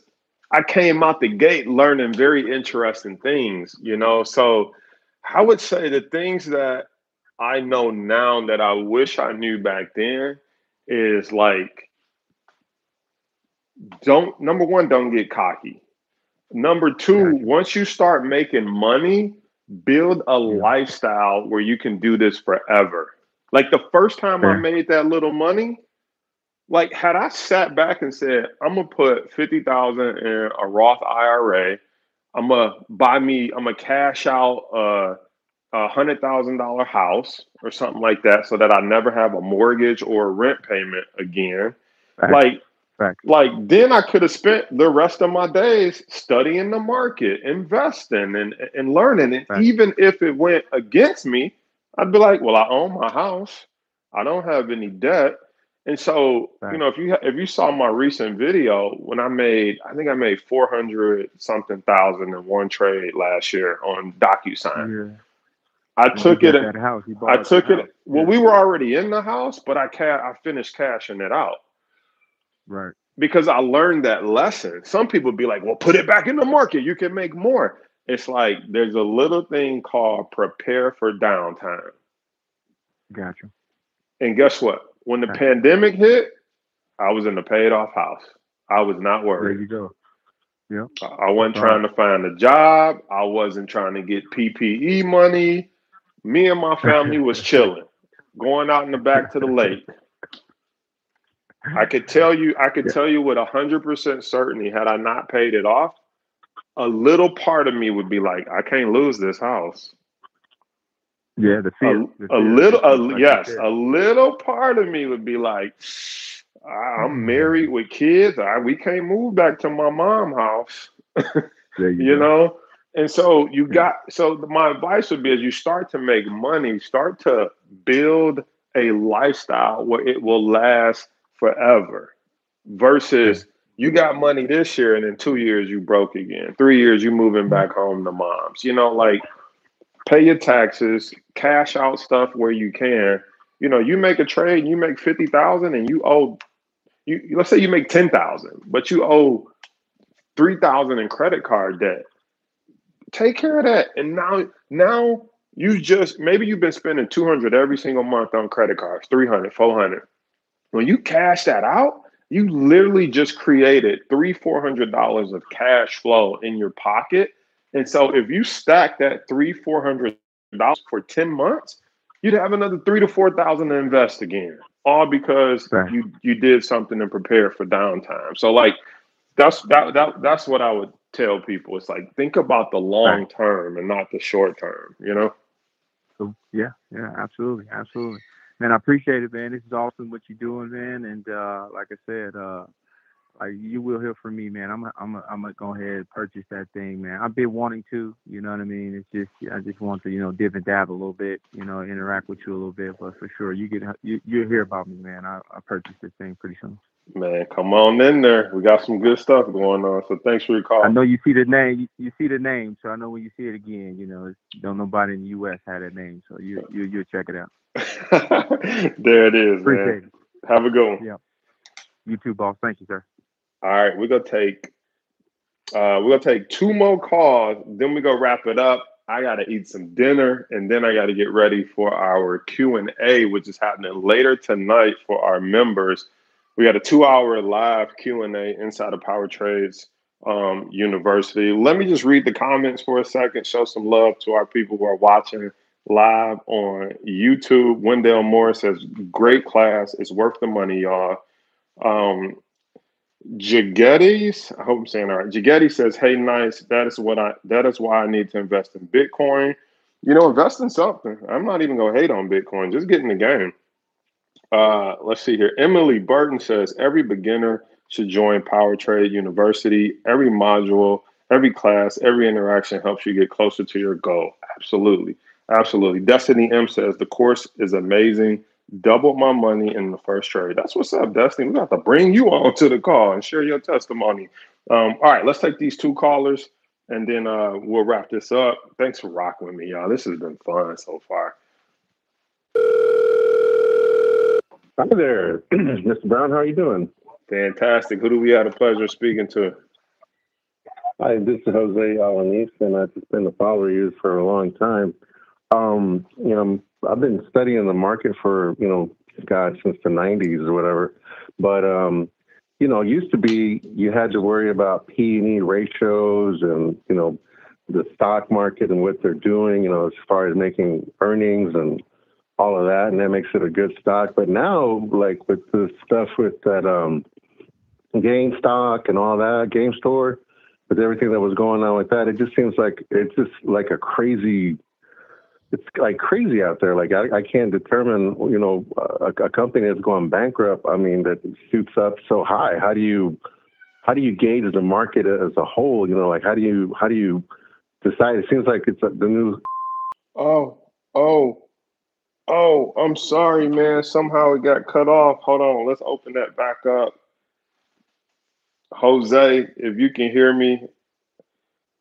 I came out the gate learning very interesting things, you know. So I would say the things that I know now that I wish I knew back then is like. Don't number one, don't get cocky. Number two, once you start making money, build a yeah. lifestyle where you can do this forever. Like the first time yeah. I made that little money, like had I sat back and said, I'm gonna put fifty thousand in a Roth I R A, I'm gonna buy me, I'm gonna cash out a, a hundred thousand dollar house or something like that so that I never have a mortgage or a rent payment again. Right. Like Like then I could have spent the rest of my days studying the market, investing and, and learning. And right. even if it went against me, I'd be like, well, I own my house. I don't have any debt. And so, right. you know, if you if you saw my recent video when I made, I think I made four hundred something thousand in one trade last year on DocuSign. Yeah. I when took it. That house, I took it. House. Well, yeah. we were already in the house, but I ca- I finished cashing it out. Right. Because I learned that lesson. Some people be like, well, put it back in the market. You can make more. It's like there's a little thing called prepare for downtime. Gotcha. And guess what? When the gotcha. pandemic hit, I was in the paid off house. I was not worried. There you go. Yeah. I, I wasn't All trying right. to find a job. I wasn't trying to get P P E money. Me and my family was chilling, going out in the back to the lake. I could tell you, I could yeah. tell you with one hundred percent certainty, had I not paid it off, a little part of me would be like, I can't lose this house. Yeah, the fear. A, the fear a little, a, like yes, a little part of me would be like, I'm married with kids. I, we can't move back to my mom's house, you, you know? And so you got, so my advice would be as you start to make money, start to build a lifestyle where it will last forever versus you got money this year and in two years you broke again. Three years you moving back home to mom's. You know, like pay your taxes, cash out stuff where you can. You know, you make a trade and you make fifty thousand and you owe you let's say you make ten thousand, but you owe three thousand in credit card debt. Take care of that and now now you just maybe you've been spending two hundred every single month on credit cards, three hundred, four hundred. When you cash that out, you literally just created three, four hundred dollars of cash flow in your pocket. And so if you stack that three, four hundred dollars for ten months, you'd have another three to four thousand to invest again, all because right. you you did something to prepare for downtime. So like that's that, that that's what I would tell people. It's like think about the long right. term and not the short term, you know? So, yeah, yeah, absolutely, absolutely. Man, I appreciate it, man. This is awesome what you're doing, man. And uh, like I said, uh, like you will hear from me, man. I'm a, I'm a, I'm gonna go ahead and purchase that thing, man. I've been wanting to, you know what I mean. It's just I just want to, you know, dip and dab a little bit, you know, interact with you a little bit. But for sure, you get you you'll hear about me, man. I I purchased this thing pretty soon. Man, come on in there. We got some good stuff going on. So thanks for your call. I know you see the name. You, you see the name. So I know when you see it again, you know, don't nobody in the U S had that name. So you you you'll check it out. There it is. Appreciate man. It. Have a good one. Yeah. You too, boss. Thank you, sir. All right, we're gonna take uh, we're gonna take two more calls. Then we go wrap it up. I gotta eat some dinner, and then I gotta get ready for our Q and A, which is happening later tonight for our members. We got a two-hour live Q and A inside of Power Trades um, University. Let me just read the comments for a second, show some love to our people who are watching live on YouTube. Wendell Morris says, great class. It's worth the money, y'all. Um, Jagetti, I hope I'm saying all right. Jagetti says, hey, nice. That is what I. That is why I need to invest in Bitcoin. You know, invest in something. I'm not even going to hate on Bitcoin. Just get in the game. Uh, let's see here. Emily Burton says, every beginner should join Power Trade University. Every module, every class, every interaction helps you get closer to your goal. Absolutely. Absolutely. Destiny M says, the course is amazing. doubled my money in the first trade. That's what's up, Destiny. We're going to have to bring you on to the call and share your testimony. Um, all right, let's take these two callers, and then uh, we'll wrap this up. Thanks for rocking with me, y'all. This has been fun so far. Hi there, Mister Brown. How are you doing? Fantastic. Who do we have the pleasure of speaking to? Hi, this is Jose Alanis, and I've been a follower of yours for a long time. Um, you know, I've been studying the market for, you know, God, since the nineties or whatever. But, um, you know, it used to be you had to worry about P E ratios and, you know, the stock market and what they're doing, you know, as far as making earnings and all of that. And that makes it a good stock. But now, like with the stuff with that um, GameStop and all that, GameStore, with everything that was going on with that, it just seems like it's just like a crazy It's like crazy out there. Like I, I can't determine, you know, a, a company that's going bankrupt. I mean, that shoots up so high. How do you, how do you gauge the market as a whole? You know, like how do you, how do you decide? It seems like it's the new. Oh, oh, oh! I'm sorry, man. Somehow it got cut off. Hold on, let's open that back up. Jose, if you can hear me.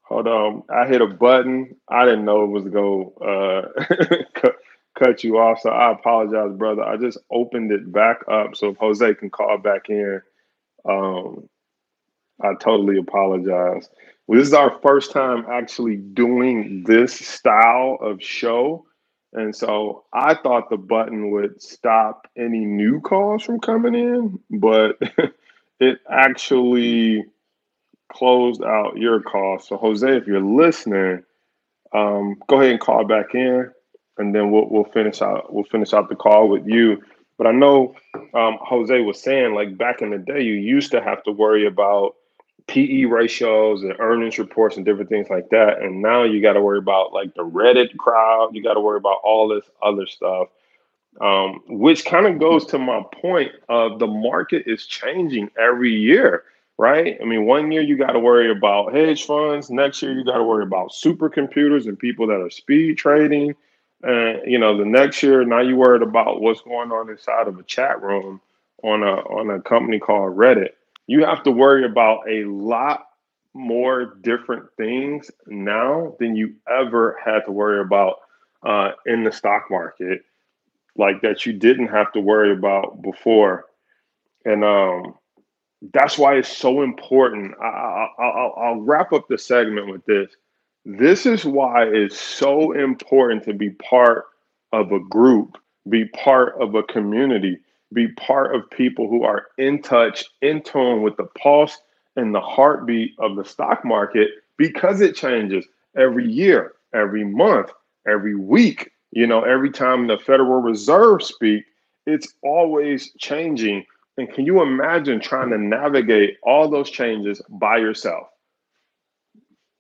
Hold on, I hit a button. I didn't know it was gonna uh, cut you off, so I apologize, brother. I just opened it back up, so if Jose can call back in, um, I totally apologize. Well, this is our first time actually doing this style of show, and so I thought the button would stop any new calls from coming in, but it actually closed out your call. So Jose, if you're listening, um, go ahead and call back in, and then we'll we'll finish out we'll finish out the call with you. But I know um, Jose was saying, like, back in the day, you used to have to worry about P E ratios and earnings reports and different things like that, and now you got to worry about like the Reddit crowd. You got to worry about all this other stuff, um, which kind of goes to my point of the market is changing every year. Right? I mean, one year you got to worry about hedge funds. Next year you got to worry about supercomputers and people that are speed trading. And, you know, the next year, now you're worried about what's going on inside of a chat room on a on a company called Reddit. You have to worry about a lot more different things now than you ever had to worry about uh, in the stock market, like that you didn't have to worry about before. And, um, that's why it's so important. I, I, I'll, I'll wrap up the segment with this. This is why it's so important to be part of a group, be part of a community, be part of people who are in touch, in tune with the pulse and the heartbeat of the stock market, because it changes every year, every month, every week. You know, every time the Federal Reserve speak, it's always changing. And can you imagine trying to navigate all those changes by yourself?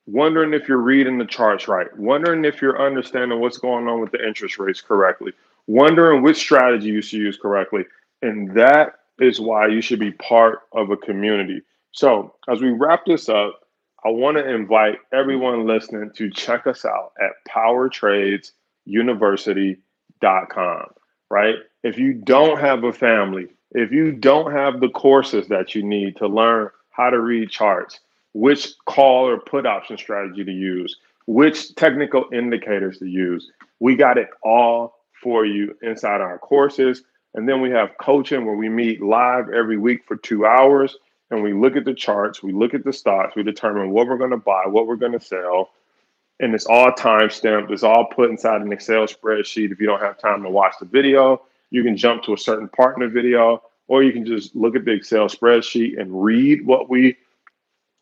Wondering if you're reading the charts right, wondering if you're understanding what's going on with the interest rates correctly, wondering which strategy you should use correctly. And that is why you should be part of a community. So as we wrap this up, I want to invite everyone listening to check us out at power trades university dot com, right? If you don't have a family, if you don't have the courses that you need to learn how to read charts, which call or put option strategy to use, which technical indicators to use, we got it all for you inside our courses. And then we have coaching where we meet live every week for two hours and we look at the charts, we look at the stocks, we determine what we're going to buy, what we're going to sell. And it's all time stamped. It's all put inside an Excel spreadsheet. If you don't have time to watch the video, you can jump to a certain part in the video, or you can just look at the Excel spreadsheet and read what we,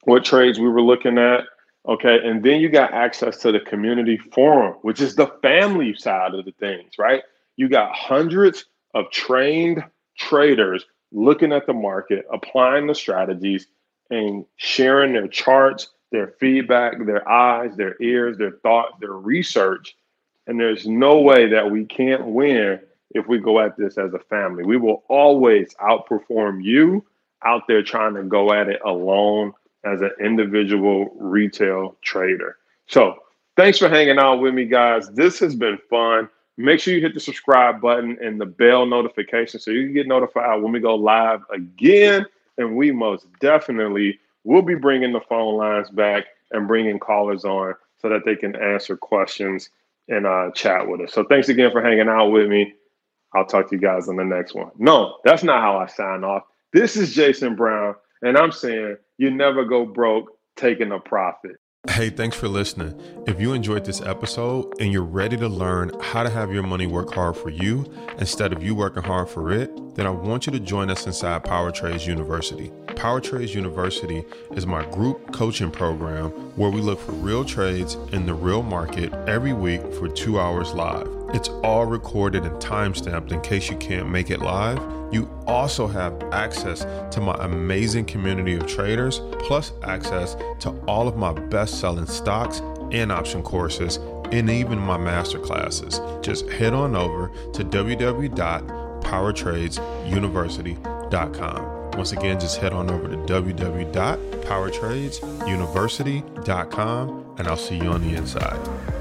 what trades we were looking at, okay? And then you got access to the community forum, which is the family side of the things, right? You got hundreds of trained traders looking at the market, applying the strategies, and sharing their charts, their feedback, their eyes, their ears, their thoughts, their research. And there's no way that we can't win if we go at this as a family. We will always outperform you out there trying to go at it alone as an individual retail trader. So thanks for hanging out with me, guys. This has been fun. Make sure you hit the subscribe button and the bell notification so you can get notified when we go live again. And we most definitely will be bringing the phone lines back and bringing callers on so that they can answer questions and uh, chat with us. So thanks again for hanging out with me. I'll talk to you guys on the next one. No, that's not how I sign off. This is Jason Brown, and I'm saying you never go broke taking a profit. Hey, thanks for listening. If you enjoyed this episode and you're ready to learn how to have your money work hard for you instead of you working hard for it, then I want you to join us inside Power Trades University. Power Trades University is my group coaching program where we look for real trades in the real market every week for two hours live. It's all recorded and timestamped in case you can't make it live. You also have access to my amazing community of traders, plus access to all of my best-selling stocks and option courses, and even my masterclasses. Just head on over to w w w dot power trades university dot com. Once again, just head on over to w w w dot power trades university dot com, and I'll see you on the inside.